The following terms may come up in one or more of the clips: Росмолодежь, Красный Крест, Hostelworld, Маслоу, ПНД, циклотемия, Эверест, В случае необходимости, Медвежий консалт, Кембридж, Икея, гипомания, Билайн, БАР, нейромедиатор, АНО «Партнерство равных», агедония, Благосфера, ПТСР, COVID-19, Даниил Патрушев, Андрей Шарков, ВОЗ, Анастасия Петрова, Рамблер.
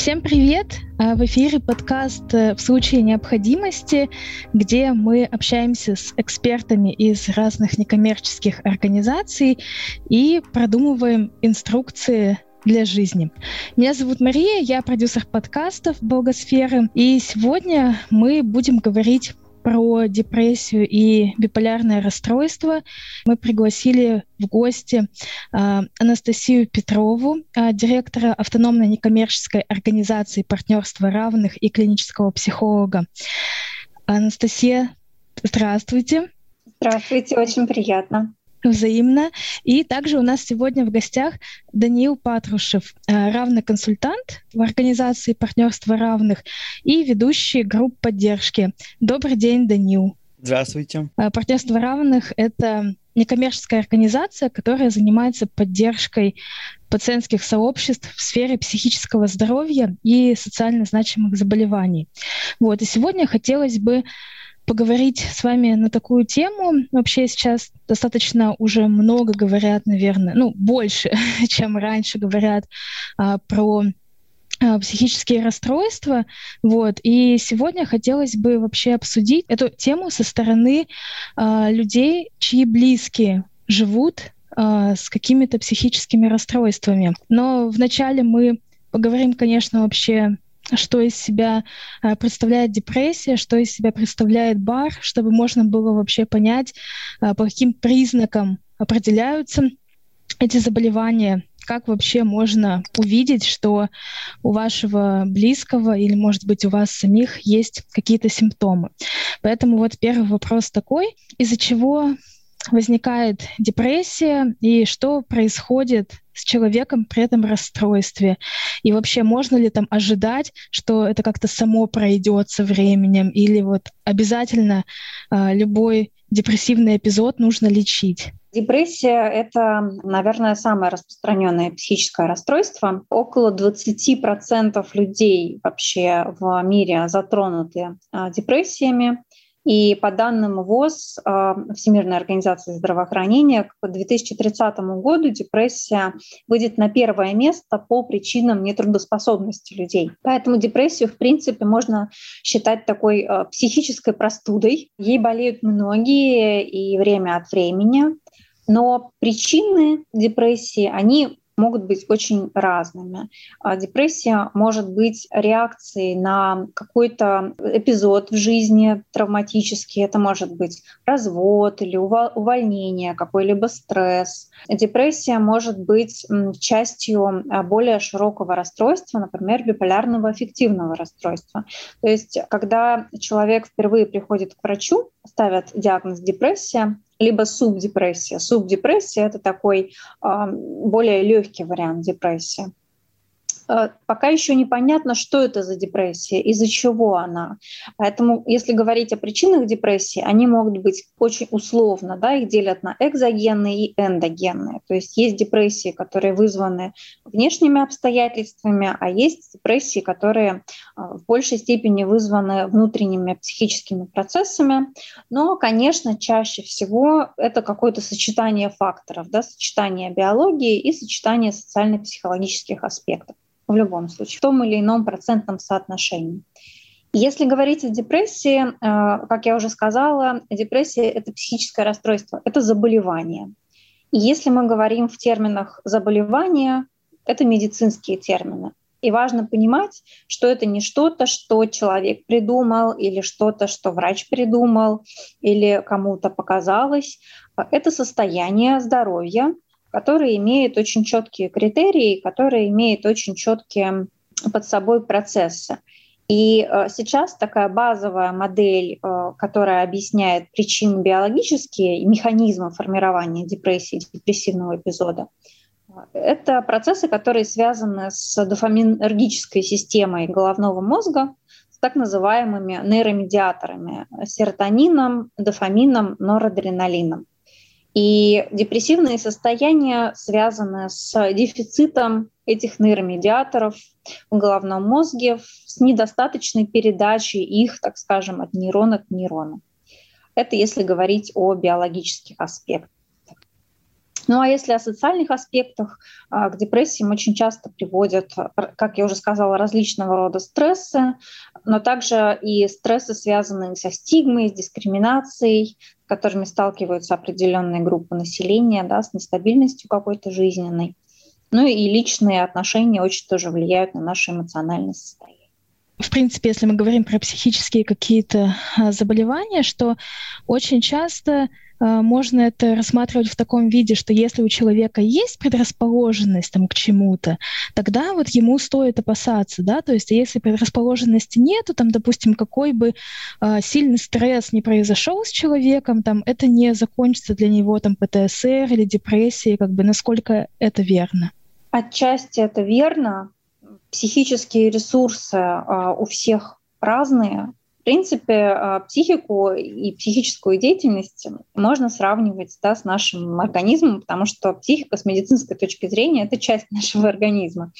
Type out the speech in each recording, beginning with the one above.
Всем привет! В эфире подкаст «В случае необходимости», где мы общаемся с экспертами из разных некоммерческих организаций и продумываем инструкции для жизни. Меня зовут Мария, я продюсер подкастов «Благосферы», и сегодня мы будем говорить про депрессию и биполярное расстройство. Мы пригласили в гости Анастасию Петрову, директора автономной некоммерческой организации «Партнерство равных» и клинического психолога. Анастасия, здравствуйте. Здравствуйте, очень приятно. Взаимно. И также у нас сегодня в гостях Даниил Патрушев, равный консультант в организации «Партнерство равных» и ведущий групп поддержки. Добрый день, Даниил. Здравствуйте. «Партнерство равных» — это некоммерческая организация, которая занимается поддержкой пациентских сообществ в сфере психического здоровья и социально значимых заболеваний. Вот. И сегодня хотелось бы поговорить с вами на такую тему. Вообще сейчас достаточно уже много говорят, наверное, больше, чем раньше говорят про психические расстройства. Вот. И сегодня хотелось бы вообще обсудить эту тему со стороны людей, чьи близкие живут с какими-то психическими расстройствами. Но вначале мы поговорим, конечно, вообще, что из себя представляет депрессия, что из себя представляет БАР, чтобы можно было вообще понять, по каким признакам определяются эти заболевания, как вообще можно увидеть, что у вашего близкого или, может быть, у вас самих есть какие-то симптомы. Поэтому вот первый вопрос такой: из-за чего возникает депрессия и что происходит с человеком при этом расстройстве? И вообще, можно ли там ожидать, что это как-то само пройдет со временем? Или вот обязательно любой депрессивный эпизод нужно лечить? Депрессия — это, наверное, самое распространенное психическое расстройство. Около 20% людей вообще в мире затронуты депрессиями. И по данным ВОЗ, Всемирной организации здравоохранения, к 2030 году депрессия выйдет на первое место по причинам нетрудоспособности людей. Поэтому депрессию, в принципе, можно считать такой психической простудой. Ей болеют многие и время от времени. Но причины депрессии, они могут быть очень разными. Депрессия может быть реакцией на какой-то эпизод в жизни травматический. Это может быть развод или увольнение, какой-либо стресс. Депрессия может быть частью более широкого расстройства, например, биполярного аффективного расстройства. То есть, когда человек впервые приходит к врачу, ставят диагноз депрессия, либо субдепрессия. Субдепрессия — это такой более легкий вариант депрессии. Пока еще непонятно, что это за депрессия, из-за чего она. Поэтому, если говорить о причинах депрессии, они могут быть очень условно, да, их делят на экзогенные и эндогенные. То есть есть депрессии, которые вызваны внешними обстоятельствами, а есть депрессии, которые в большей степени вызваны внутренними психическими процессами. Но, конечно, чаще всего это какое-то сочетание факторов, да, сочетание биологии и сочетание социально-психологических аспектов. В любом случае, в том или ином процентном соотношении. Если говорить о депрессии, как я уже сказала, депрессия — это психическое расстройство, это заболевание. И если мы говорим в терминах заболевания, это медицинские термины. И важно понимать, что это не что-то, что человек придумал, или что-то, что врач придумал, или кому-то показалось. Это состояние здоровья, который имеет очень четкие критерии, который имеет очень четкие под собой процессы. И сейчас такая базовая модель, которая объясняет причины биологические и механизмы формирования депрессии, депрессивного эпизода, это процессы, которые связаны с дофаминергической системой головного мозга, с так называемыми нейромедиаторами — серотонином, дофамином, норадреналином. И депрессивные состояния связаны с дефицитом этих нейромедиаторов в головном мозге, с недостаточной передачей их, так скажем, от нейрона к нейрону. Это если говорить о биологических аспектах. Ну а если о социальных аспектах, к депрессиям очень часто приводят, как я уже сказала, различного рода стрессы, но также и стрессы, связанные со стигмой, с дискриминацией, с которыми сталкиваются определенные группы населения, да, с нестабильностью какой-то жизненной. Ну и личные отношения очень тоже влияют на наше эмоциональное состояние. В принципе, если мы говорим про психические какие-то заболевания, что очень часто можно это рассматривать в таком виде, что если у человека есть предрасположенность там, к чему-то, тогда вот ему стоит опасаться, да, то есть если предрасположенности нету, там, допустим, какой бы сильный стресс не произошел с человеком, там, это не закончится для него там, ПТСР или депрессией, как бы, насколько это верно? Отчасти это верно. Психические ресурсы у всех разные. В принципе, психику и психическую деятельность можно сравнивать, да, с нашим организмом, потому что психика с медицинской точки зрения — это часть нашего организма.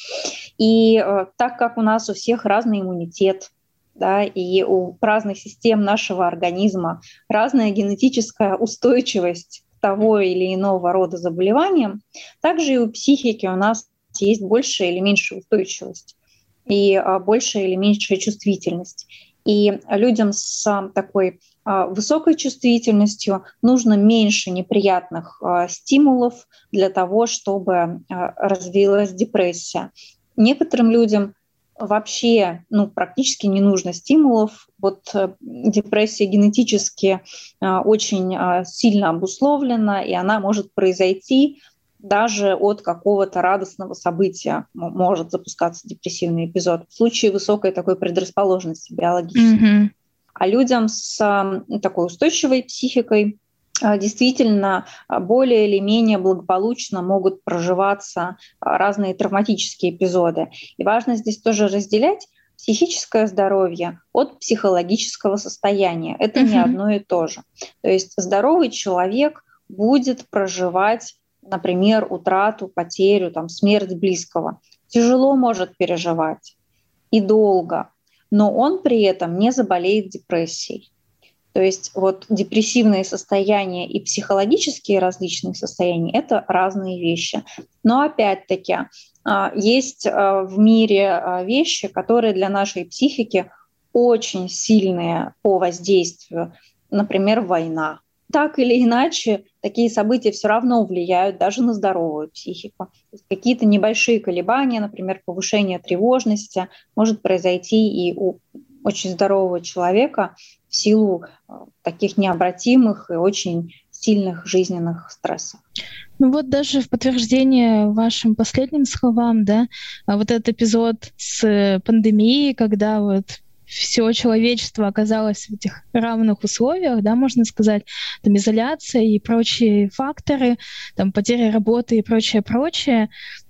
И так как у нас у всех разный иммунитет, да, и у разных систем нашего организма разная генетическая устойчивость к того или иного рода заболеваниям, также и у психики у нас есть большая или меньшая устойчивость и большая или меньшая чувствительность. И людям с такой высокой чувствительностью нужно меньше неприятных стимулов для того, чтобы развилась депрессия. Некоторым людям вообще, ну, практически не нужно стимулов. Вот депрессия генетически очень сильно обусловлена, и она может произойти даже от какого-то радостного события, может запускаться депрессивный эпизод в случае высокой такой предрасположенности биологической. Mm-hmm. А людям с такой устойчивой психикой действительно более или менее благополучно могут проживаться разные травматические эпизоды. И важно здесь тоже разделять психическое здоровье от психологического состояния. Это не одно и то же. То есть здоровый человек будет проживать, например, утрату, потерю, там, смерть близкого, тяжело может переживать и долго, но он при этом не заболеет депрессией. То есть вот депрессивные состояния и психологические различные состояния — это разные вещи. Но опять-таки есть в мире вещи, которые для нашей психики очень сильные по воздействию, например, война. Так или иначе, такие события все равно влияют даже на здоровую психику. Какие-то небольшие колебания, например, повышение тревожности, может произойти и у очень здорового человека в силу таких необратимых и очень сильных жизненных стрессов. Ну вот даже в подтверждение вашим последним словам, да, вот этот эпизод с пандемией, когда вот все человечество оказалось в этих равных условиях, да, можно сказать, там изоляция и прочие факторы, там потеря работы и прочее.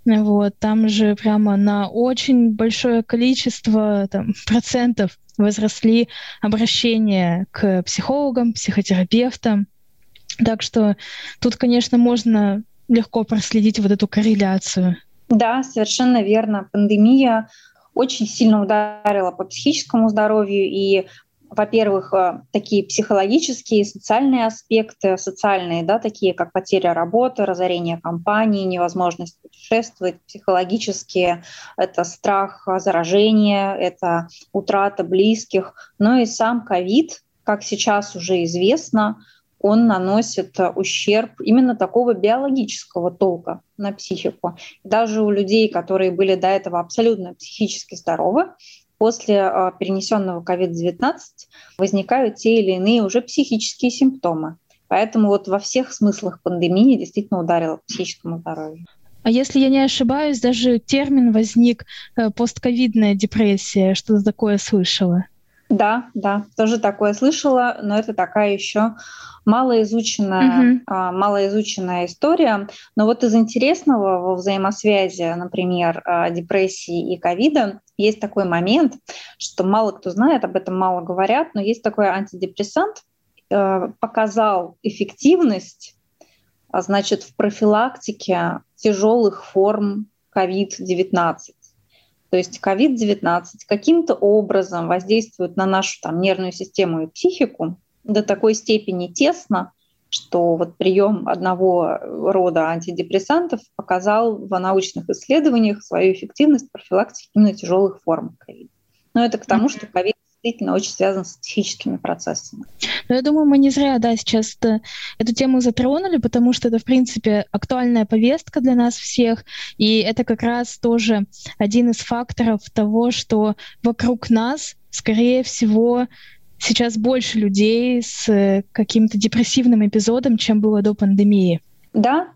Вот, там же прямо на очень большое количество там, процентов возросли обращения к психологам, психотерапевтам. Так что тут, конечно, можно легко проследить вот эту корреляцию. Да, совершенно верно. Пандемия очень сильно ударила по психическому здоровью. И, во-первых, такие психологические, социальные аспекты, социальные, да, такие как потеря работы, разорение компании, невозможность путешествовать, психологические — это страх заражения, это утрата близких. Но и сам ковид, как сейчас уже известно, он наносит ущерб именно такого биологического толка на психику. Даже у людей, которые были до этого абсолютно психически здоровы, после перенесенного COVID-19 возникают те или иные уже психические симптомы. Поэтому вот во всех смыслах пандемия действительно ударила по психическому здоровью. А если я не ошибаюсь, даже термин возник постковидная депрессия, что-то такое слышала. Да, тоже такое слышала, но это такая еще малоизученная история. Но вот из интересного во взаимосвязи, например, депрессии и ковида, есть такой момент, что мало кто знает, об этом мало говорят, но есть такой антидепрессант, показал эффективность, значит, в профилактике тяжелых форм COVID-19. То есть COVID-19 каким-то образом воздействует на нашу там, нервную систему и психику до такой степени тесно, что вот прием одного рода антидепрессантов показал в научных исследованиях свою эффективность в профилактике именно тяжелых форм ковида. Но это к тому, что ковид действительно очень связан с психическими процессами. Ну, я думаю, мы не зря, да, сейчас эту тему затронули, потому что это, в принципе, актуальная повестка для нас всех, и это как раз тоже один из факторов того, что вокруг нас, скорее всего, сейчас больше людей с каким-то депрессивным эпизодом, чем было до пандемии. Да,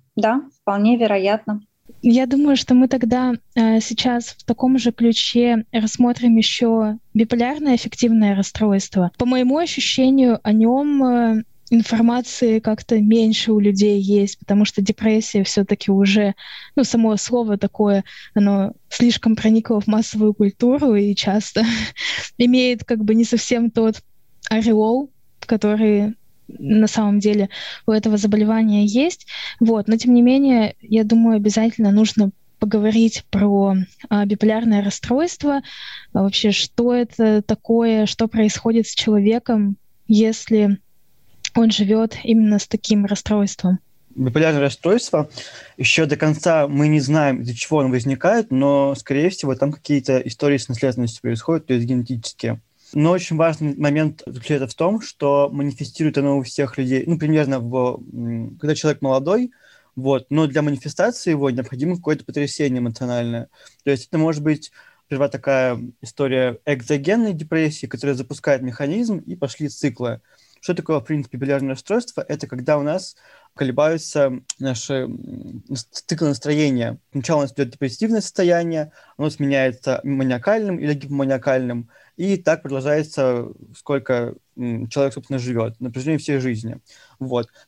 вполне вероятно. Я думаю, что мы тогда сейчас в таком же ключе рассмотрим еще биполярное аффективное расстройство. По моему ощущению, о нем информации как-то меньше у людей есть, потому что депрессия все-таки уже, само слово такое, оно слишком проникло в массовую культуру и часто имеет как бы не совсем тот ореол, который на самом деле у этого заболевания есть. Но тем не менее, я думаю, обязательно нужно поговорить про биполярное расстройство, вообще, что это такое, что происходит с человеком, если он живет именно с таким расстройством. Биполярное расстройство, еще до конца мы не знаем, из-за чего оно возникает, но, скорее всего, там какие-то истории с наследственностью происходят, то есть генетические. Но очень важный момент заключается в том, что манифестирует оно у всех людей, примерно, когда человек молодой, но для манифестации его необходимо какое-то потрясение эмоциональное. То есть это может быть сперва такая история экзогенной депрессии, которая запускает механизм, и пошли циклы. Что такое, в принципе, биполярное расстройство? Это когда у нас колебаются наши циклы настроения. Сначала у нас идет депрессивное состояние, оно сменяется маниакальным или гипоманиакальным, и так продолжается, сколько человек, собственно, живет, на протяжении всей жизни.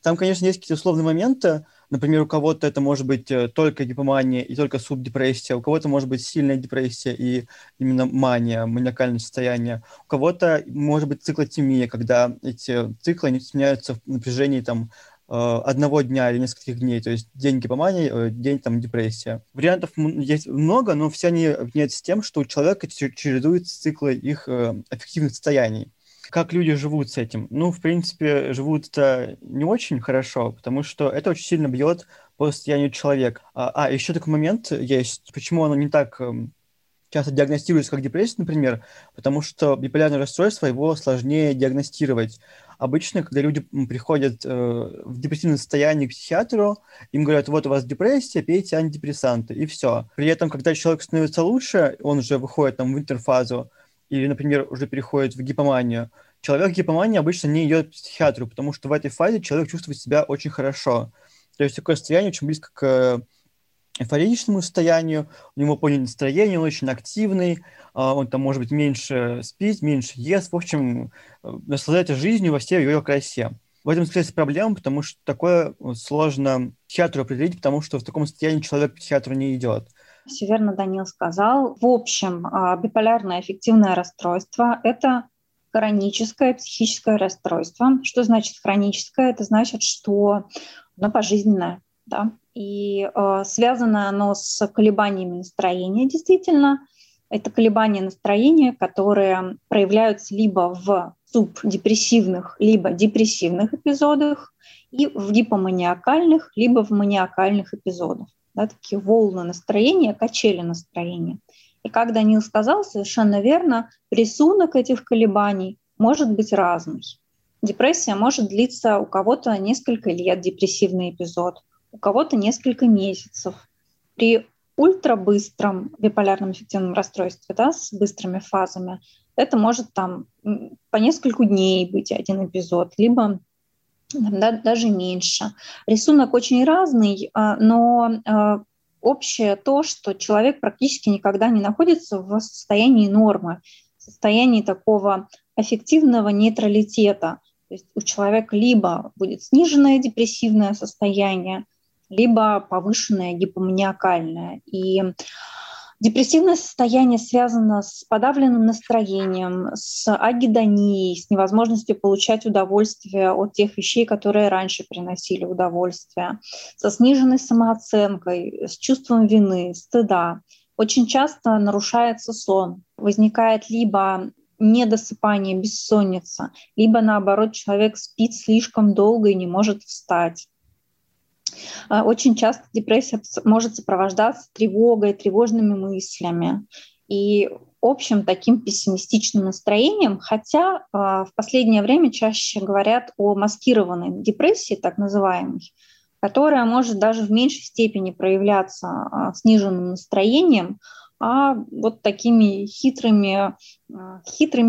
Там, конечно, есть какие-то условные моменты. Например, у кого-то это может быть только гипомания и только субдепрессия, у кого-то может быть сильная депрессия и именно мания, маниакальное состояние. У кого-то может быть циклотемия, когда эти циклы они сменяются в напряжении одного дня или нескольких дней, то есть день гипомании, день депрессия. Вариантов есть много, но все они объединяются с тем, что у человека чередуются циклы их аффективных состояний. Как люди живут с этим? В принципе, живут-то не очень хорошо, потому что это очень сильно бьет по состоянию человека. Еще такой момент есть, почему оно не так часто диагностируется, как депрессия, например, потому что биполярное расстройство, его сложнее диагностировать. Обычно, когда люди приходят в депрессивном состоянии к психиатру, им говорят, вот у вас депрессия, пейте антидепрессанты, и все. При этом, когда человек становится лучше, он уже выходит в интерфазу, или, например, уже переходит в гипоманию, человек в гипомании обычно не идет к психиатру, потому что в этой фазе человек чувствует себя очень хорошо. То есть такое состояние очень близко к эйфорическому состоянию, у него пониженное настроение, он очень активный, он там, может быть, меньше спит, меньше ест, в общем, наслаждается жизнью во всей ее красе. В этом заключается проблема, потому что такое сложно психиатру определить, потому что в таком состоянии человек к психиатру не идет. Все верно Даниил сказал. В общем, биполярное аффективное расстройство – это хроническое психическое расстройство. Что значит хроническое? Это значит, что оно пожизненное, да? И связано оно с колебаниями настроения, действительно. Это колебания настроения, которые проявляются либо в субдепрессивных, либо депрессивных эпизодах, и в гипоманиакальных, либо в маниакальных эпизодах. Да, такие волны настроения, качели настроения. И как Даниил сказал, совершенно верно, рисунок этих колебаний может быть разный. Депрессия может длиться у кого-то несколько лет, депрессивный эпизод, у кого-то несколько месяцев. При ультрабыстром биполярном аффективном расстройстве, да, с быстрыми фазами, это может по несколько дней быть один эпизод, либо даже меньше. Рисунок очень разный, но общее то, что человек практически никогда не находится в состоянии нормы, в состоянии такого аффективного нейтралитета. То есть у человека либо будет сниженное депрессивное состояние, либо повышенное гипоманиакальное. И депрессивное состояние связано с подавленным настроением, с агедонией, с невозможностью получать удовольствие от тех вещей, которые раньше приносили удовольствие, со сниженной самооценкой, с чувством вины, стыда. Очень часто нарушается сон. Возникает либо недосыпание, бессонница, либо наоборот человек спит слишком долго и не может встать. Очень часто депрессия может сопровождаться тревогой, тревожными мыслями и общим таким пессимистичным настроением, хотя в последнее время чаще говорят о маскированной депрессии, так называемой, которая может даже в меньшей степени проявляться сниженным настроением, а вот такими хитрыми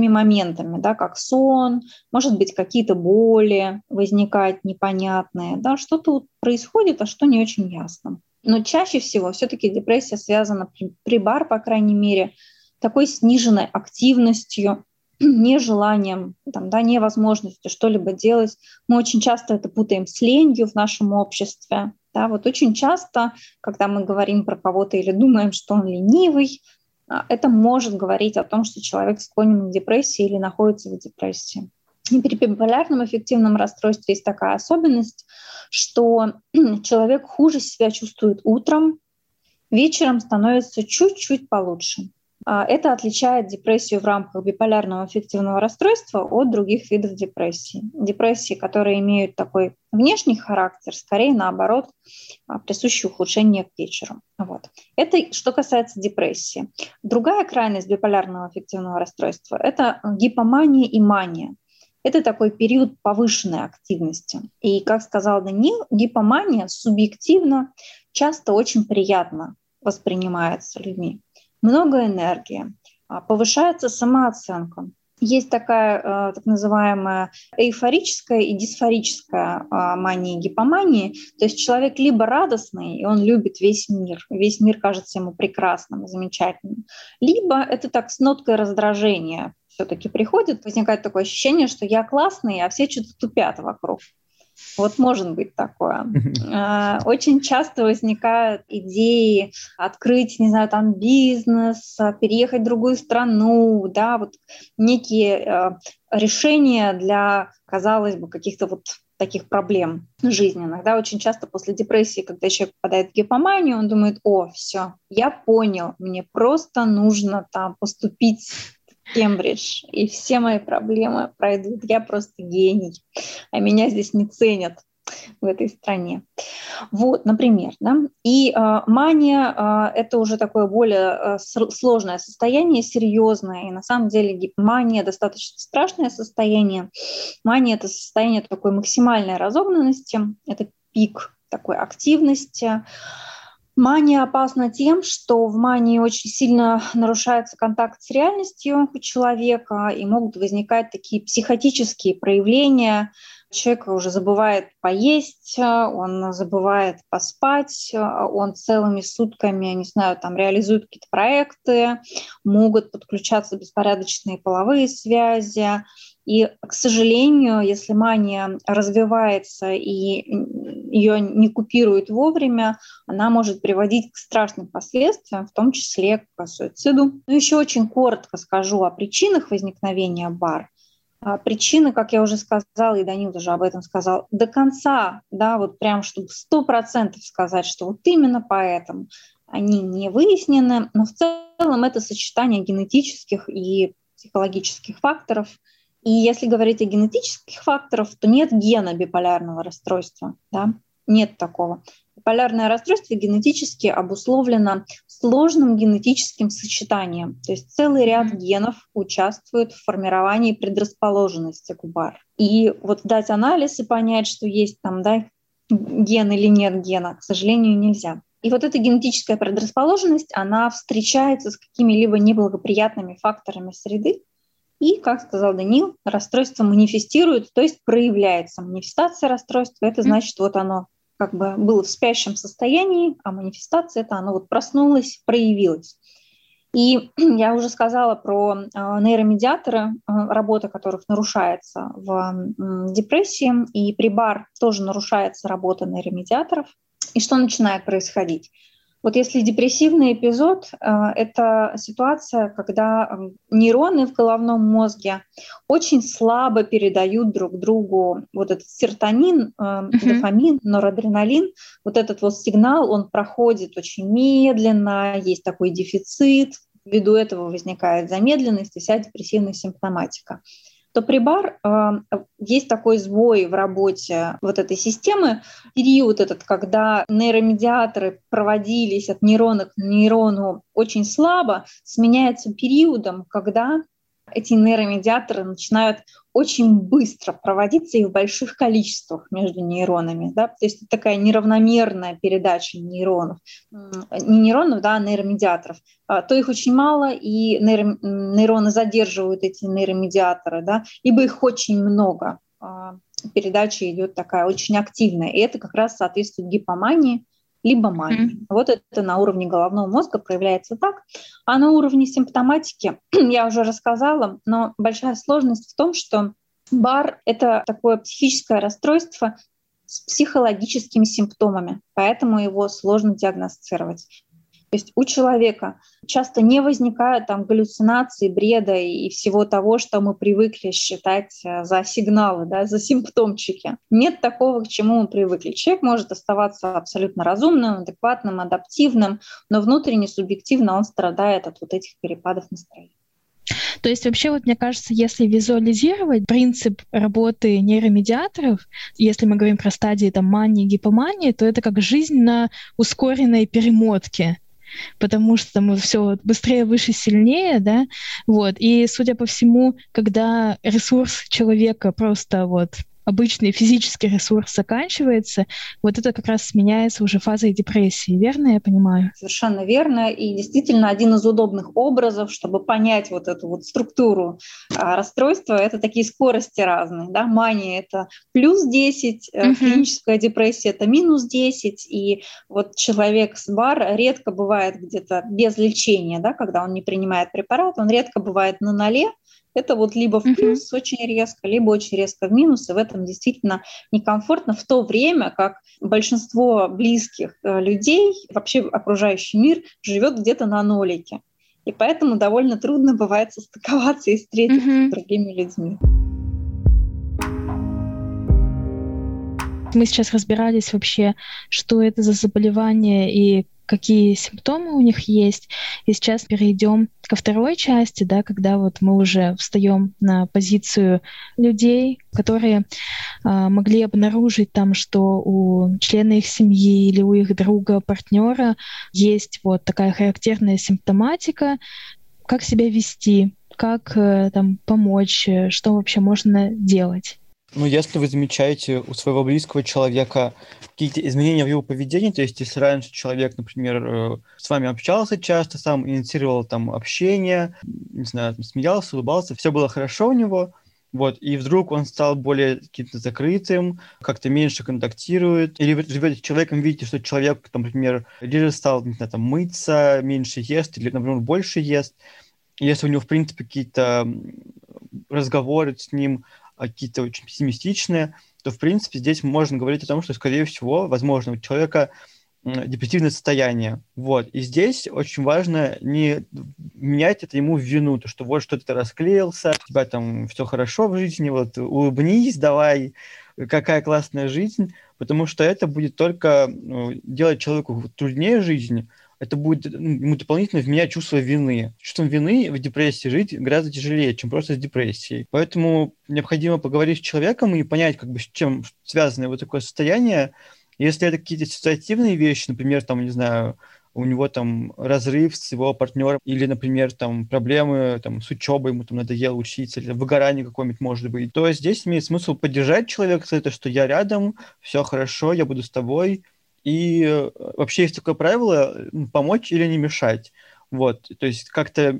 моментами, да, как сон, может быть, какие-то боли возникают непонятные, да, что-то происходит, а что не очень ясно. Но чаще всего все-таки депрессия связана при БАР, по крайней мере, такой сниженной активностью, нежеланием, там, да, невозможностью что-либо делать. Мы очень часто это путаем с ленью в нашем обществе. Да, вот очень часто, когда мы говорим про кого-то или думаем, что он ленивый, это может говорить о том, что человек склонен к депрессии или находится в депрессии. И при биполярном аффективном расстройстве есть такая особенность, что человек хуже себя чувствует утром, вечером становится чуть-чуть получше. Это отличает депрессию в рамках биполярного аффективного расстройства от других видов депрессии. Депрессии, которые имеют такой внешний характер, скорее наоборот, присущи ухудшение к вечеру. Вот. Это что касается депрессии. Другая крайность биполярного аффективного расстройства — это гипомания и мания. Это такой период повышенной активности. И, как сказал Даниил, гипомания субъективно часто очень приятно воспринимается людьми. Много энергии, повышается самооценка. Есть такая так называемая эйфорическая и дисфорическая мания и гипомания. То есть человек либо радостный, и он любит весь мир кажется ему прекрасным, замечательным, либо это так с ноткой раздражения все-таки приходит, возникает такое ощущение, что я классный, а все что-то тупят вокруг. Вот может быть такое. Очень часто возникают идеи открыть, не знаю, там бизнес, переехать в другую страну, да, вот некие решения для, казалось бы, каких-то вот таких проблем жизненных, да, очень часто после депрессии, когда человек попадает в гипоманию, он думает: о, все, я понял, мне просто нужно там поступить Кембридж, и все мои проблемы пройдут. Я просто гений, а меня здесь не ценят в этой стране. Вот, например, да? И мания — это уже такое более сложное состояние, серьезное. И на самом деле мания — достаточно страшное состояние. Мания — это состояние такой максимальной разогнанности, это пик такой активности. Мания опасна тем, что в мании очень сильно нарушается контакт с реальностью у человека, и могут возникать такие психотические проявления. Человек уже забывает поесть, он забывает поспать, он целыми сутками, не знаю, там реализует какие-то проекты, могут подключаться беспорядочные половые связи. И, к сожалению, если мания развивается и ее не купируют вовремя, она может приводить к страшным последствиям, в том числе к суициду. Но еще очень коротко скажу о причинах возникновения БАР. Причины, как я уже сказала, и Данил уже об этом сказал, до конца, да, вот прям чтобы 100% сказать, что вот именно поэтому они не выяснены. Но в целом это сочетание генетических и психологических факторов. И если говорить о генетических факторах, то нет гена биполярного расстройства, да? Нет такого. Биполярное расстройство генетически обусловлено сложным генетическим сочетанием. То есть целый ряд генов участвует в формировании предрасположенности к БАР. И вот дать анализ и понять, что есть там, да, ген или нет гена, к сожалению, нельзя. И вот эта генетическая предрасположенность, она встречается с какими-либо неблагоприятными факторами среды. И, как сказал Даниил, расстройство манифестирует, то есть проявляется. Манифестация расстройства — это значит, вот оно как бы было в спящем состоянии, а манифестация — это оно вот проснулось, проявилось. И я уже сказала про нейромедиаторы, работа которых нарушается в депрессии, и при БАР тоже нарушается работа нейромедиаторов. И что начинает происходить? Вот если депрессивный эпизод — это ситуация, когда нейроны в головном мозге очень слабо передают друг другу вот этот серотонин, дофамин, норадреналин. Вот этот вот сигнал, он проходит очень медленно, есть такой дефицит, ввиду этого возникает замедленность и вся депрессивная симптоматика, то при БАР есть такой сбой в работе вот этой системы. Период этот, когда нейромедиаторы проводились от нейрона к нейрону очень слабо, сменяется периодом, когда эти нейромедиаторы начинают очень быстро проводиться и в больших количествах между нейронами. Да? То есть такая неравномерная передача нейронов. Не нейронов, да, а нейромедиаторов. То их очень мало, и нейроны задерживают эти нейромедиаторы, да? Либо их очень много. Передача идет такая очень активная. И это как раз соответствует гипомании, либо мании. Вот это на уровне головного мозга проявляется так. А на уровне симптоматики я уже рассказала, но большая сложность в том, что БАР — это такое психическое расстройство с психологическими симптомами, поэтому его сложно диагностировать. То есть у человека часто не возникают там галлюцинации, бреда и всего того, что мы привыкли считать за сигналы, да, за симптомчики. Нет такого, к чему мы привыкли. Человек может оставаться абсолютно разумным, адекватным, адаптивным, но внутренне, субъективно он страдает от вот этих перепадов настроения. То есть вообще, вот мне кажется, если визуализировать принцип работы нейромедиаторов, если мы говорим про стадии там, мании, гипомании, то это как жизнь на ускоренной перемотке. Потому что там все быстрее, выше, сильнее, да, вот. И, судя по всему, когда ресурс человека просто вот обычный физический ресурс заканчивается, вот это как раз сменяется уже фазой депрессии. Верно я понимаю? Совершенно верно. И действительно, один из удобных образов, чтобы понять вот эту вот структуру расстройства, это такие скорости разные. Да? Мания — это плюс 10, клиническая депрессия — это минус 10. И вот человек с БАР редко бывает где-то без лечения, да? Когда он не принимает препарат, он редко бывает на ноле. Это вот либо в плюс очень резко, либо очень резко в минус, и в этом действительно некомфортно, в то время как большинство близких людей, вообще окружающий мир, живет где-то на нолике. И поэтому довольно трудно бывает состыковаться и встретиться с другими людьми. Мы сейчас разбирались вообще, что это за заболевание и какие симптомы у них есть. И сейчас перейдем ко второй части, да, когда вот мы уже встаем на позицию людей, которые могли обнаружить там, что у члена их семьи или у их друга, партнера есть вот такая характерная симптоматика. Как себя вести, как там помочь, что вообще можно делать? Ну, если вы замечаете у своего близкого человека какие-то изменения в его поведении, то есть если раньше человек, например, с вами общался часто, сам инициировал там общение, не знаю, смеялся, улыбался, все было хорошо у него, вот, и вдруг он стал более каким-то закрытым, как-то меньше контактирует, или вы живете с человеком, видите, что человек, там, например, реже стал, не знаю, там, мыться, меньше ест, или, например, больше ест, если у него, в принципе, какие-то разговоры с ним какие-то очень пессимистичные, то, в принципе, здесь можно говорить о том, что, скорее всего, возможно, у человека депрессивное состояние. Вот. И здесь очень важно не менять это ему в вину, то, что вот что ты расклеился, у тебя там все хорошо в жизни, вот улыбнись, давай, какая классная жизнь, потому что это будет только делать человеку труднее жизнь, это будет ему дополнительно вменять чувство вины. Чувством вины в депрессии жить гораздо тяжелее, чем просто с депрессией. Поэтому необходимо поговорить с человеком и понять, как бы, с чем связано его такое состояние. Если это какие-то ситуативные вещи, например, там, не знаю, у него там разрыв с его партнером, или, например, там проблемы там, с учебой, ему там надоело учиться, или выгорание какое-нибудь может быть, то здесь имеет смысл поддержать человека, сказать, что я рядом, все хорошо, я буду с тобой. И вообще есть такое правило «помочь или не мешать». Вот, то есть как-то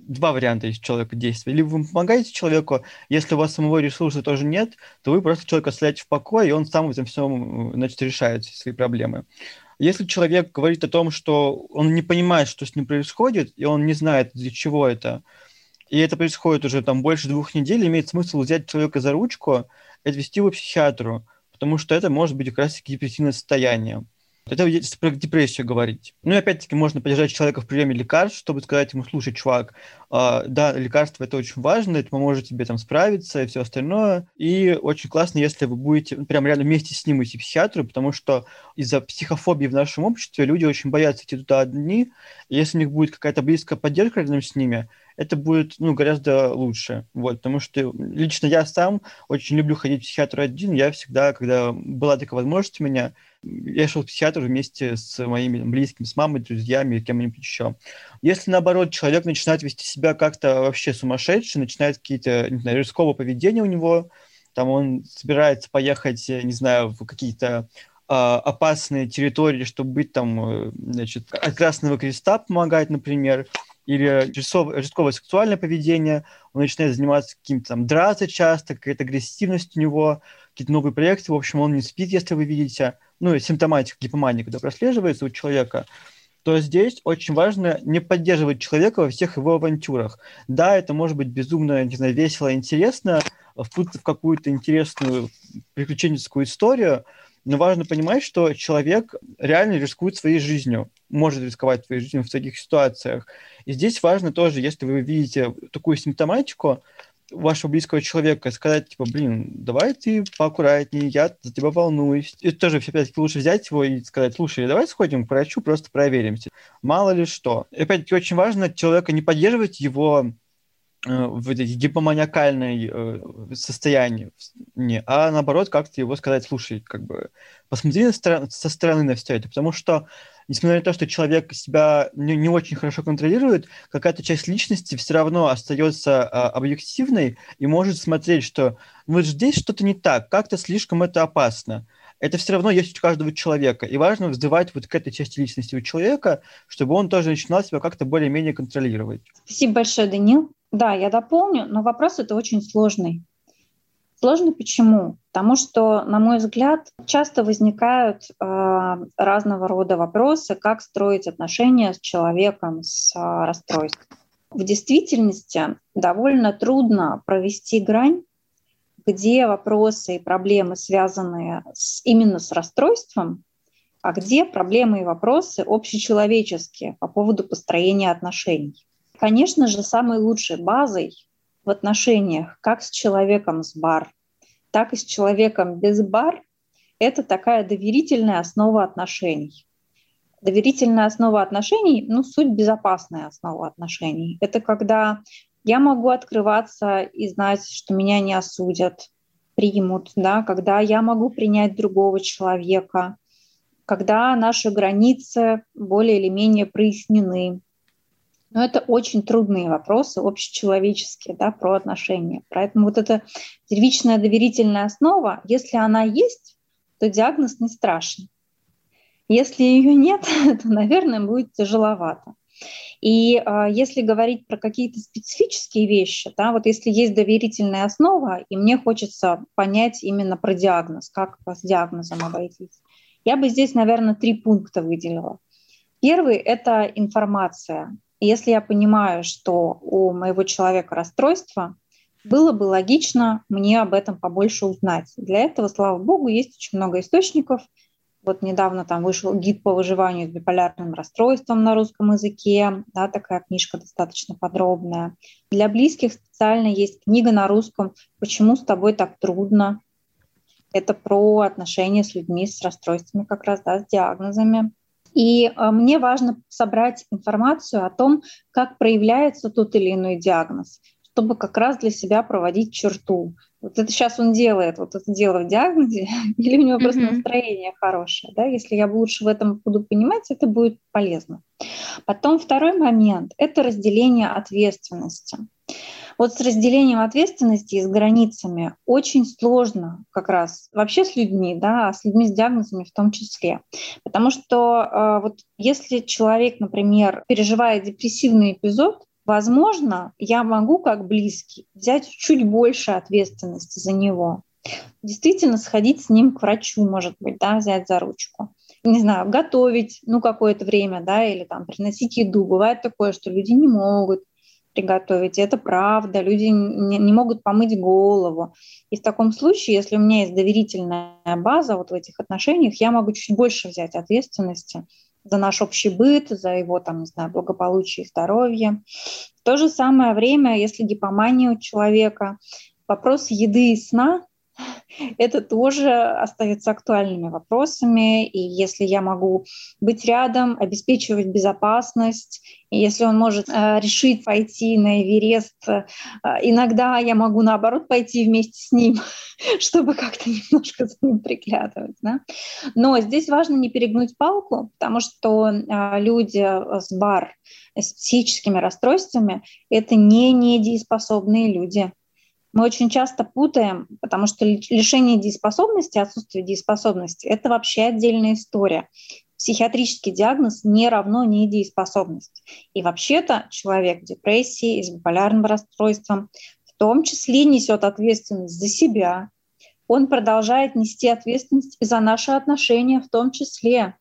два варианта есть человека действия. Либо вы помогаете человеку, если у вас самого ресурса тоже нет, то вы просто человека оставляете в покое, и он сам в этом всем, значит, решает свои проблемы. Если человек говорит о том, что он не понимает, что с ним происходит, и он не знает, для чего это, и это происходит уже там больше 2 недель, имеет смысл взять человека за ручку и отвести его к психиатру, потому что это может быть как раз депрессивное состояние. Тогда вы будете про депрессию говорить. Ну и опять-таки можно поддержать человека в приеме лекарств, чтобы сказать ему: слушай, чувак, да, лекарство это очень важно, это поможет тебе там справиться и все остальное. И очень классно, если вы будете прям реально вместе с ним идти к психиатру, потому что из-за психофобии в нашем обществе люди очень боятся идти туда одни. И если у них будет какая-то близкая поддержка рядом с ними, это будет гораздо лучше. Вот, потому что лично я сам очень люблю ходить к психиатру один. Я всегда, когда была такая возможность у меня, я шел в психиатр вместе с моими близкими, с мамой, друзьями, кем-нибудь еще. Если, наоборот, человек начинает вести себя как-то вообще сумасшедше, начинает какие-то, не знаю, рисковые поведения у него, там он собирается поехать, не знаю, в какие-то опасные территории, чтобы быть там, значит, от Красного Креста помогать, например, или рисковое сексуальное поведение, он начинает заниматься каким-то там драться часто, какая-то агрессивность у него, какие-то новые проекты, в общем, он не спит, если вы видите, симптоматика, гипомания, когда прослеживается у человека, то здесь очень важно не поддерживать человека во всех его авантюрах. Да, это может быть безумно, не знаю, весело, интересно, впутаться в какую-то интересную приключенческую историю, но важно понимать, что человек реально рискует своей жизнью, может рисковать своей жизнью в таких ситуациях. И здесь важно тоже, если вы видите такую симптоматику вашего близкого человека, сказать, давай ты поаккуратнее, я за тебя волнуюсь. И тоже опять-таки лучше взять его и сказать: слушай, давай сходим к врачу, просто проверимся. Мало ли что. И опять-таки очень важно человека не поддерживать его в гипоманиакальном состоянии, а наоборот как-то его сказать: слушай, посмотри со стороны на все это, потому что, несмотря на то, что человек себя не очень хорошо контролирует, какая-то часть личности все равно остается объективной и может смотреть, что вот здесь что-то не так, как-то слишком это опасно. Это все равно есть у каждого человека. И важно вздывать вот к этой части личности у человека, чтобы он тоже начинал себя как-то более-менее контролировать. Спасибо большое, Даниил. Да, я дополню, но вопрос это очень сложный. Сложный почему? Потому что, на мой взгляд, часто возникают разного рода вопросы, как строить отношения с человеком с расстройством. В действительности довольно трудно провести грань, где вопросы и проблемы связаны именно с расстройством, а где проблемы и вопросы общечеловеческие по поводу построения отношений. Конечно же, самой лучшей базой в отношениях как с человеком с БАР, так и с человеком без БАР — это такая доверительная основа отношений. Доверительная основа отношений, суть безопасная основа отношений. Это когда я могу открываться и знать, что меня не осудят, примут, да? Когда я могу принять другого человека, когда наши границы более или менее прояснены. Но это очень трудные вопросы, общечеловеческие, да, про отношения. Поэтому эта первичная доверительная основа, если она есть, то диагноз не страшен. Если ее нет, то, наверное, будет тяжеловато. И если говорить про какие-то специфические вещи, да, вот если есть доверительная основа, и мне хочется понять именно про диагноз, как с диагнозом обойтись, я бы здесь, наверное, 3 пункта выделила. Первый — это информация. Если я понимаю, что у моего человека расстройство, было бы логично мне об этом побольше узнать. Для этого, слава богу, есть очень много источников. Вот недавно там вышел гид по выживанию с биполярным расстройством на русском языке. Да, такая книжка достаточно подробная. Для близких специально есть книга на русском «Почему с тобой так трудно?». Это про отношения с людьми с расстройствами, как раз, да, с диагнозами. И мне важно собрать информацию о том, как проявляется тот или иной диагноз, чтобы как раз для себя проводить черту. Вот это сейчас он делает, вот это дело в диагнозе, или у него просто настроение хорошее. Да? Если я лучше в этом буду понимать, это будет полезно. Потом второй момент — это разделение ответственности. Вот с разделением ответственности и с границами очень сложно как раз вообще с людьми, да, а с людьми с диагнозами в том числе. Потому что вот если человек, например, переживает депрессивный эпизод, возможно, я могу как близкий взять чуть больше ответственности за него. Действительно сходить с ним к врачу, может быть, да, взять за ручку. Не знаю, готовить, какое-то время, да, или там приносить еду. Бывает такое, что люди не могут. приготовить, это правда, люди не могут помыть голову. И в таком случае, если у меня есть доверительная база вот в этих отношениях, я могу чуть больше взять ответственности за наш общий быт, за его, там, не знаю, благополучие и здоровье. В то же самое время, если гипомания у человека, вопрос еды и сна – это тоже остается актуальными вопросами. И если я могу быть рядом, обеспечивать безопасность, и если он может решить пойти на Эверест, иногда я могу, наоборот, пойти вместе с ним, чтобы как-то немножко за ним приглядывать. Да? Но здесь важно не перегнуть палку, потому что люди с БАР, с психическими расстройствами – это не недееспособные люди. Мы очень часто путаем, потому что лишение дееспособности, отсутствие дееспособности – это вообще отдельная история. Психиатрический диагноз не равно недееспособность. И вообще-то человек с депрессией, с биполярным расстройством в том числе несет ответственность за себя. Он продолжает нести ответственность и за наши отношения в том числе.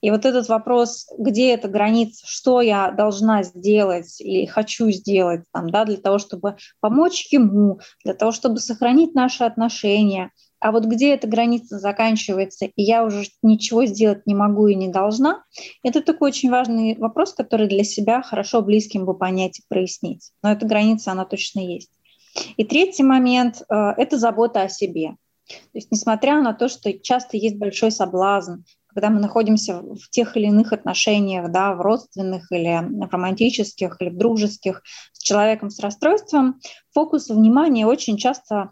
И вот этот вопрос, где эта граница, что я должна сделать или хочу сделать там, да, для того, чтобы помочь ему, для того, чтобы сохранить наши отношения. А вот где эта граница заканчивается, и я уже ничего сделать не могу и не должна, это такой очень важный вопрос, который для себя хорошо близким бы понять и прояснить. Но эта граница, она точно есть. И третий момент – это забота о себе. То есть несмотря на то, что часто есть большой соблазн, когда мы находимся в тех или иных отношениях, да, в родственных или в романтических, или в дружеских, с человеком с расстройством, фокус внимания очень часто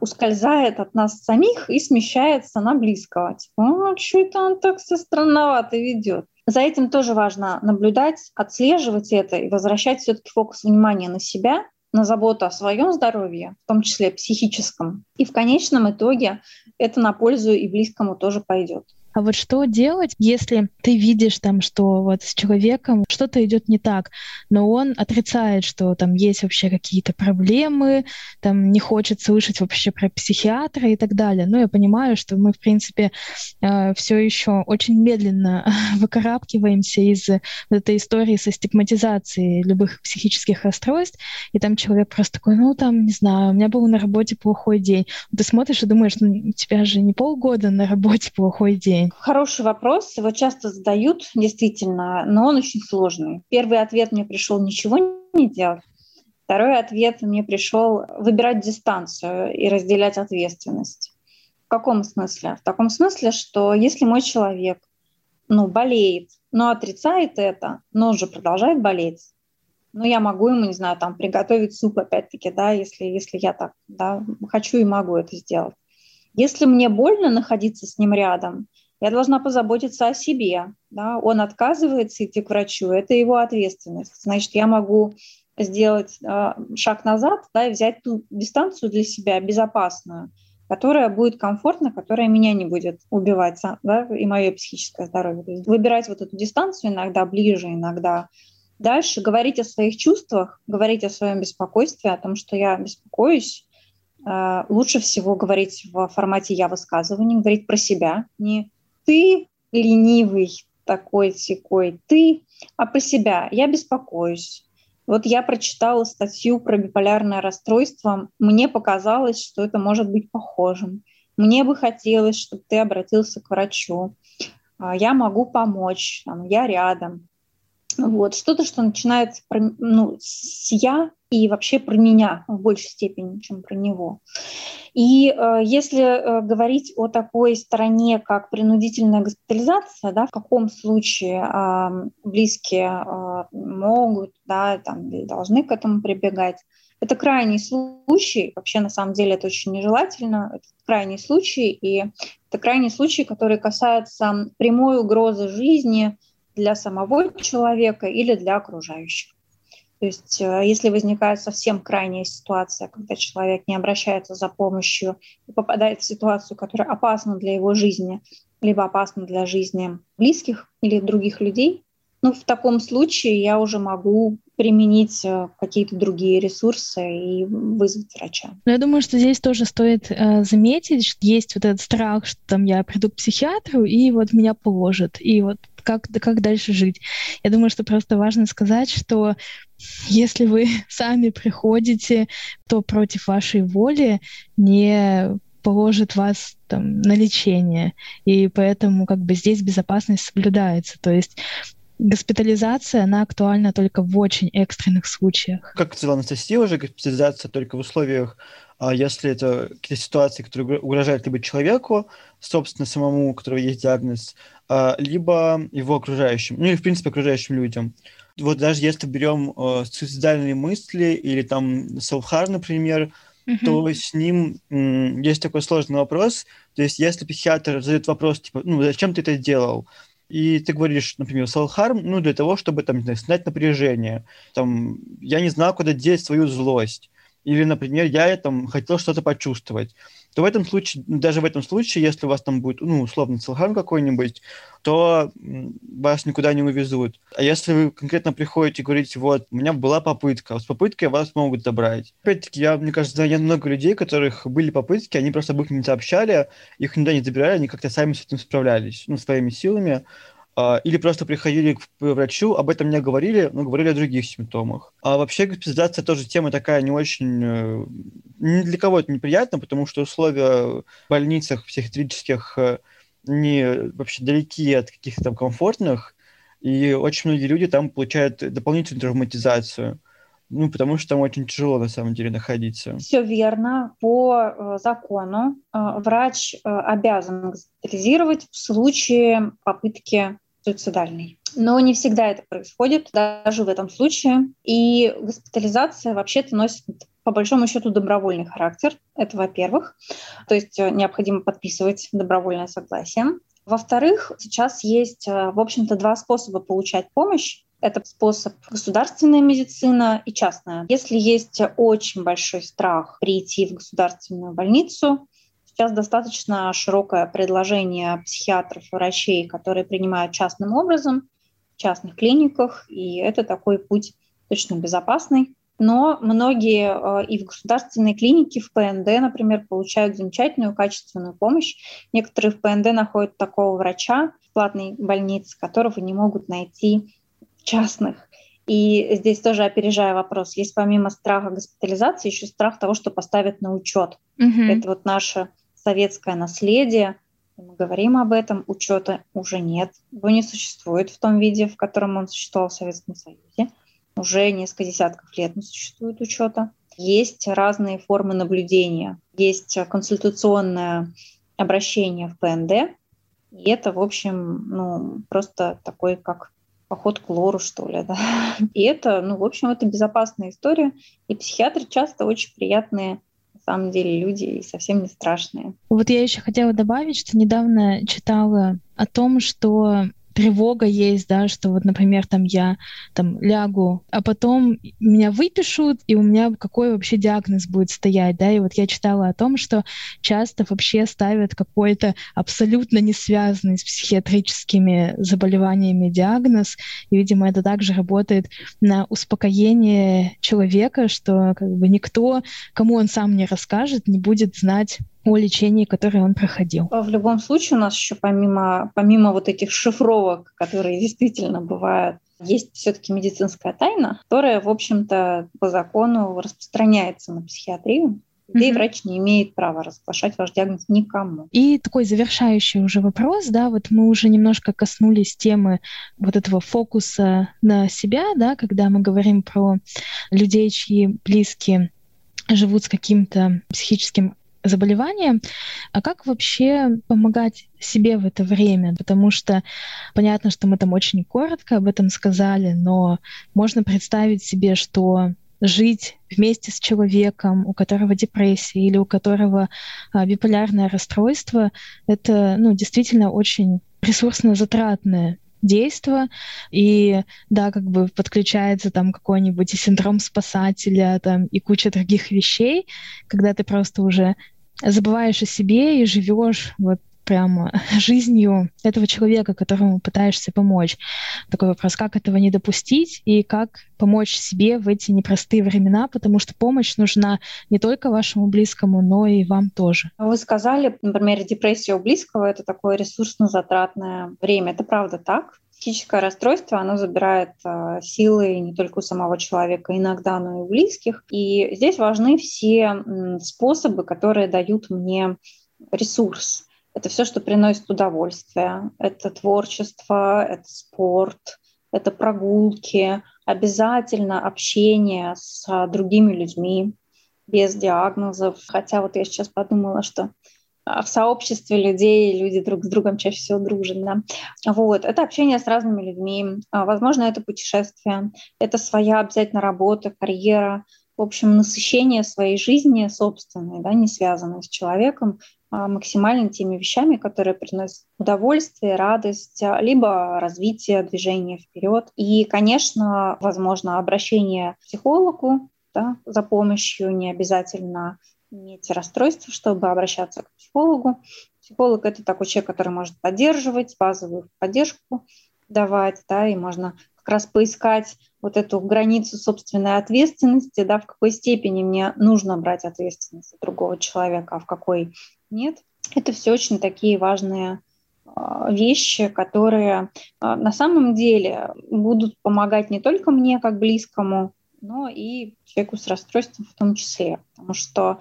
ускользает от нас самих и смещается на близкого. Типа, что это он так со странновато ведет? За этим тоже важно наблюдать, отслеживать это и возвращать все-таки фокус внимания на себя, на заботу о своем здоровье, в том числе психическом. И в конечном итоге это на пользу и близкому тоже пойдет. А вот что делать, если ты видишь, там, что вот с человеком что-то идет не так, но он отрицает, что там есть вообще какие-то проблемы, там не хочет слышать вообще про психиатра и так далее. Но я понимаю, что мы, в принципе, все еще очень медленно выкарабкиваемся из вот этой истории со стигматизацией любых психических расстройств. И там человек просто такой, ну там, не знаю, у меня был на работе плохой день. Ты смотришь и думаешь, ну у тебя же не полгода на работе плохой день. Хороший вопрос, его часто задают, действительно, но он очень сложный. Первый ответ мне пришел «ничего не делать». Второй ответ мне пришел «выбирать дистанцию и разделять ответственность». В каком смысле? В таком смысле, что если мой человек, болеет, отрицает это, он же продолжает болеть, я могу ему, не знаю, там приготовить суп опять-таки, да, если я так, да, хочу и могу это сделать. Если мне больно находиться с ним рядом, я должна позаботиться о себе. Да? Он отказывается идти к врачу, это его ответственность. Значит, я могу сделать шаг назад, да, и взять ту дистанцию для себя безопасную, которая будет комфортна, которая меня не будет убивать, да, и мое психическое здоровье. То есть выбирать вот эту дистанцию иногда ближе, иногда дальше, говорить о своих чувствах, говорить о своем беспокойстве, о том, что я беспокоюсь. Лучше всего говорить в формате «я» высказываний, говорить про себя. Не «ты ленивый такой-сякой», «ты», а про себя. «Я беспокоюсь». Вот я прочитала статью про биполярное расстройство. Мне показалось, что это может быть похожим. Мне бы хотелось, чтобы ты обратился к врачу. Я могу помочь, я рядом. Вот. Что-то, что начинается с «я» и вообще про меня в большей степени, чем про него. И если говорить о такой стороне, как принудительная госпитализация, да, в каком случае близкие могут, да, там, или должны к этому прибегать, это крайний случай. Вообще, на самом деле, это очень нежелательно. Это крайний случай, и это крайний случай, который касается прямой угрозы жизни для самого человека или для окружающих. То есть если возникает совсем крайняя ситуация, когда человек не обращается за помощью и попадает в ситуацию, которая опасна для его жизни, либо опасна для жизни близких или других людей, Ну, в таком случае я уже могу применить какие-то другие ресурсы и вызвать врача. Но я думаю, что здесь тоже стоит заметить, что есть вот этот страх, что там я приду к психиатру, и вот меня положат, и вот как дальше жить. Я думаю, что просто важно сказать, что если вы сами приходите, то против вашей воли не положит вас там на лечение, и поэтому как бы здесь безопасность соблюдается. То есть госпитализация, она актуальна только в очень экстренных случаях. Как сказала Анастасия уже, госпитализация только в условиях, если это какие-то ситуации, которые угрожают либо человеку, собственно, самому, у которого есть диагноз, либо его окружающим, ну или, в принципе, окружающим людям. Вот даже если берем суицидальные мысли или там self-harm, например, то с ним есть такой сложный вопрос. То есть если психиатр задает вопрос, типа, ну, зачем ты это делал? И ты говоришь, например, self-harm, ну, для того, чтобы, там, не знаю, снять напряжение. Там, я не знал, куда деть свою злость. Или, например, я там хотел что-то почувствовать. То в этом случае, даже в этом случае, если у вас там будет, ну, условно, self-harm какой-нибудь, то вас никуда не увезут. А если вы конкретно приходите и говорите, вот, у меня была попытка, с попыткой вас могут забрать. Опять-таки, мне кажется, знаю много людей, у которых были попытки, они просто об их не сообщали, их никуда не забирали, они как-то сами с этим справлялись, ну, своими силами. Или просто приходили к врачу, об этом не говорили, но говорили о других симптомах. А вообще госпитализация тоже тема такая не очень... Ни для кого это неприятно, потому что условия в больницах психиатрических не вообще далеки от каких-то там комфортных, и очень многие люди там получают дополнительную травматизацию. Ну, потому что там очень тяжело, на самом деле, находиться. Все верно. По закону врач обязан госпитализировать в случае попытки суицидальной. Но не всегда это происходит, даже в этом случае. И госпитализация вообще-то носит, по большому счету, добровольный характер. Это, во-первых. То есть необходимо подписывать добровольное согласие. Во-вторых, сейчас есть, в общем-то, два способа получать помощь. Это способ государственная медицина и частная. Если есть очень большой страх прийти в государственную больницу, сейчас достаточно широкое предложение психиатров и врачей, которые принимают частным образом, в частных клиниках, и это такой путь точно безопасный. Но многие и в государственной клинике, в ПНД, например, получают замечательную качественную помощь. Некоторые в ПНД находят такого врача в платной больнице, которого не могут найти частных. И здесь тоже опережая вопрос, есть помимо страха госпитализации еще страх того, что поставят на учет. Это вот наше советское наследие. Мы говорим об этом, учета уже нет. Его не существует в том виде, в котором он существовал в Советском Союзе. Уже несколько десятков лет не существует учета. Есть разные формы наблюдения. Есть консультационное обращение в ПНД. И это, в общем, ну, просто такой, как поход к лору, что ли, да. И это, ну, в общем, это безопасная история. И психиатры часто очень приятные, на самом деле, люди и совсем не страшные. Вот я еще хотела добавить, что недавно читала о том, что тревога есть, да, что вот, например, там я там лягу, а потом меня выпишут, и у меня какой вообще диагноз будет стоять, да, и вот я читала о том, что часто вообще ставят какой-то абсолютно не связанный с психиатрическими заболеваниями диагноз, и, видимо, это также работает на успокоение человека, что как бы никто, кому он сам не расскажет, не будет знать о лечении, которое он проходил. В любом случае у нас еще помимо вот этих шифровок, которые действительно бывают, есть все-таки медицинская тайна, которая, в общем-то, по закону распространяется на психиатрию. Да и врач не имеет права разглашать ваш диагноз никому. И такой завершающий уже вопрос, да, вот мы уже немножко коснулись темы вот этого фокуса на себя, да, когда мы говорим про людей, чьи близкие живут с каким-то психическим заболевания, а как вообще помогать себе в это время? Потому что понятно, что мы там очень коротко об этом сказали, но можно представить себе, что жить вместе с человеком, у которого депрессия или у которого биполярное расстройство, это, ну, действительно очень ресурсно затратное действия, и да, как бы подключается там какой-нибудь и синдром спасателя, там, и куча других вещей, когда ты просто уже забываешь о себе и живешь вот прямо жизнью этого человека, которому пытаешься помочь. Такой вопрос, как этого не допустить и как помочь себе в эти непростые времена, потому что помощь нужна не только вашему близкому, но и вам тоже. Вы сказали, например, депрессия у близкого — это такое ресурсно-затратное время. Это правда так? Психическое расстройство, оно забирает силы не только у самого человека, иногда, но и у близких. И здесь важны все способы, которые дают мне ресурс. Это все, что приносит удовольствие. Это творчество, это спорт, это прогулки, обязательно общение с другими людьми без диагнозов. Хотя вот я сейчас подумала, что в сообществе людей люди друг с другом чаще всего дружат. Да? Вот. Это общение с разными людьми. Возможно, это путешествие. Это своя обязательно работа, карьера. В общем, насыщение своей жизни собственной, да, не связанной с человеком, максимально теми вещами, которые приносят удовольствие, радость, либо развитие, движение вперед. И, конечно, возможно, обращение к психологу, да, за помощью. Не обязательно иметь расстройство, чтобы обращаться к психологу. Психолог — это такой человек, который может поддерживать, базовую поддержку давать, да, и можно как раз поискать вот эту границу собственной ответственности, да, в какой степени мне нужно брать ответственность от другого человека, а в какой нет. Это все очень такие важные вещи, которые на самом деле будут помогать не только мне как близкому, но и человеку с расстройством в том числе. Потому что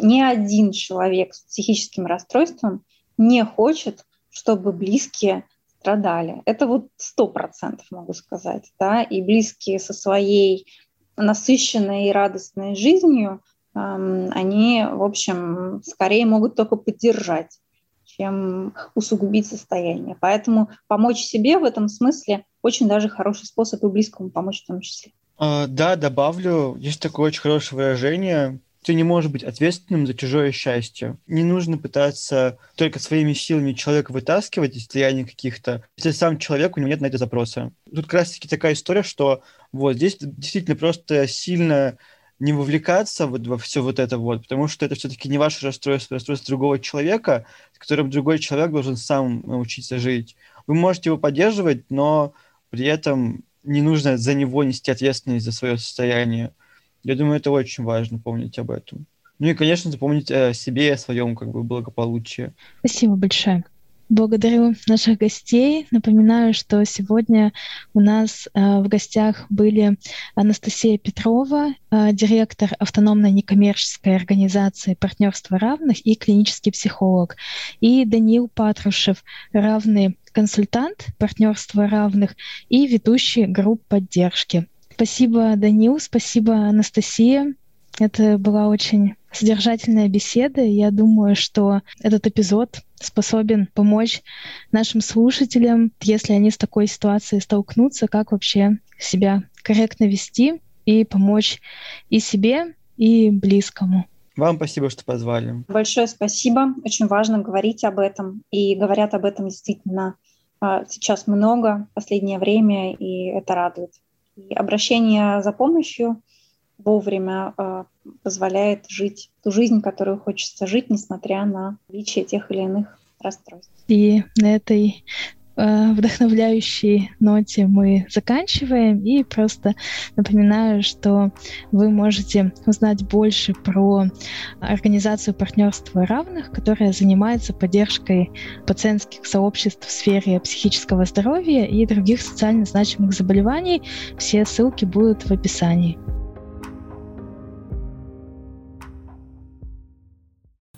ни один человек с психическим расстройством не хочет, чтобы близкие страдали. Это вот 100% могу сказать. Да? И близкие со своей насыщенной и радостной жизнью, они, в общем, скорее могут только поддержать, чем усугубить состояние. Поэтому помочь себе в этом смысле очень даже хороший способ и близкому помочь в том числе. Да, добавлю, есть такое очень хорошее выражение: ты не можешь быть ответственным за чужое счастье. Не нужно пытаться только своими силами человека вытаскивать из состояния каких-то, если сам человек, у него нет на это запроса. Тут как раз-таки такая история, что вот здесь действительно просто сильно не вовлекаться вот во все вот это вот, потому что это все-таки не ваше расстройство, расстройство другого человека, с которым другой человек должен сам научиться жить. Вы можете его поддерживать, но при этом не нужно за него нести ответственность за свое состояние. Я думаю, это очень важно, помнить об этом. Ну и, конечно, запомнить о себе и о своем благополучии. Спасибо большое. Благодарю наших гостей. Напоминаю, что сегодня у нас в гостях были Анастасия Петрова, директор автономной некоммерческой организации «Партнерство равных» и клинический психолог, и Даниил Патрушев, равный консультант «Партнерство равных» и ведущий групп поддержки. Спасибо, Даниил, спасибо, Анастасия. Это была очень содержательная беседа. Я думаю, что этот эпизод способен помочь нашим слушателям, если они с такой ситуацией столкнутся, как вообще себя корректно вести и помочь и себе, и близкому. Вам спасибо, что позвали. Большое спасибо. Очень важно говорить об этом. И говорят об этом действительно сейчас много, в последнее время, и это радует. И обращение за помощью вовремя позволяет жить ту жизнь, которую хочется жить, несмотря на наличие тех или иных расстройств. И на этой вдохновляющей ноте мы заканчиваем. И просто напоминаю, что вы можете узнать больше про организацию «Партнерство равных», которая занимается поддержкой пациентских сообществ в сфере психического здоровья и других социально значимых заболеваний. Все ссылки будут в описании.